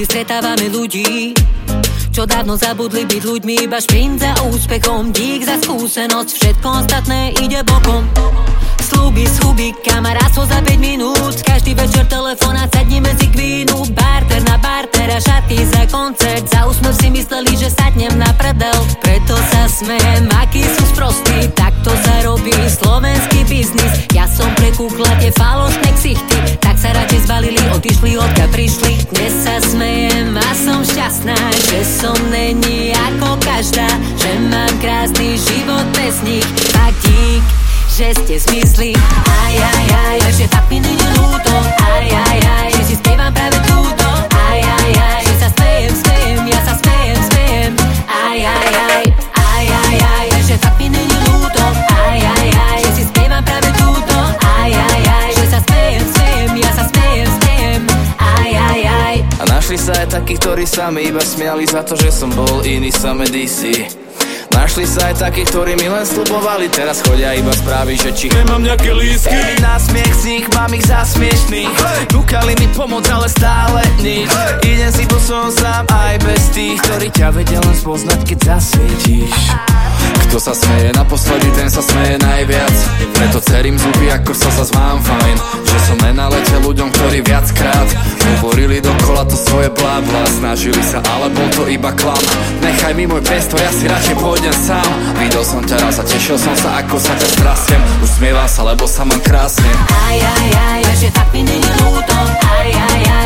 Niekedy stretávame ľudí, čo dávno zabudli byť ľuďmi. Iba šprint za úspechom, dík za skúsenosť, všetko ostatné ide bokom. Sľuby, schuby, kamarátstvo za 5 minút, každý večer telefonát, sadni medzi k vínu. Barter na barter a šaty za koncert, za úsmev si mysleli, že sadnem na prdel. Preto sa smejem, akí sú sprostí, takto sa robí slovenský biznis. Ja som prekúkla tie falošné ksichty, tak sa radšej zbalili, odišli, odkiaľ prišli. Dnes sa smejem a som šťastná, že som není ako každá, že mám krásny život bez nich. Tak dík, že ste zmizli. Aj, aj, aj, že fakt mi není ľúto. Aj, aj, aj, že si spievam práve túto. Aj, aj, aj, že sa smejem, smejem, ja sa smejem, smejem. Aj, aj, aj, aj, aj, aj, že fakt mi není ľúto. Aj, aj, aj, že si spievam práve túto. Aj, aj, aj, že sa smejem, smejem, ja sa smejem, smejem. Aj, aj, aj. A našli sa aj takí, ktorí sa mi iba smiali za to, že som bol iný same DC. Našli sa aj takí, ktorí mi len slubovali, teraz chodia iba správy, že či nemám nejaké lístky. Ej, násmiech z nich, mám ich za smiešných. Núkali mi pomoc, ale stále nič. Ej, idem si po svojom sám aj bez tých, ktorí ťa vedia len spoznať, keď zasvietíš. Kto sa smeje naposledy, ten sa smeje najviac. Preto cerím zuby, ako sa zas mám fajn, že som nenaletel ľuďom, ktorí viackrát hovorili dokola to svoje blabla. Snažili sa, ale bol to iba klam. Nechaj mi môj priestor, ja si radšej pôjdem sám. Videl som ťa raz a tešil som sa, ako sa ťa strasiem. Už smievam sa, lebo sa mám krásne. Aj, aj, aj, že fakt mi není ľúto. Aj, aj, aj.